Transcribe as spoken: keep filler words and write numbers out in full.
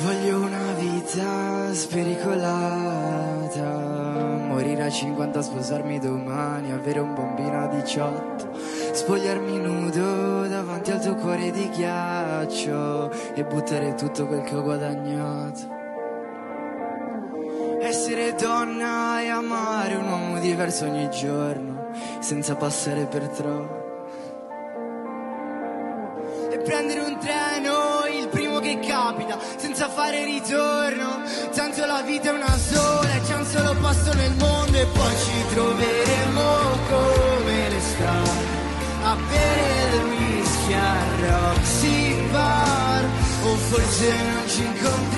Voglio una vita spericolata, morire a cinquanta, sposarmi domani, avere un bambino a diciotto, spogliarmi nudo davanti al tuo cuore di ghiaccio e buttare tutto quel che ho guadagnato. Essere donna e amare un uomo diverso ogni giorno, senza passare per troppo. E prendere un treno, il primo che capita, senza fare ritorno. Tanto la vita è una sola e c'è un solo posto nel mondo. E poi ci troveremo come le star a bere il whisky a Roxy Bar. O forse non ci incontreremo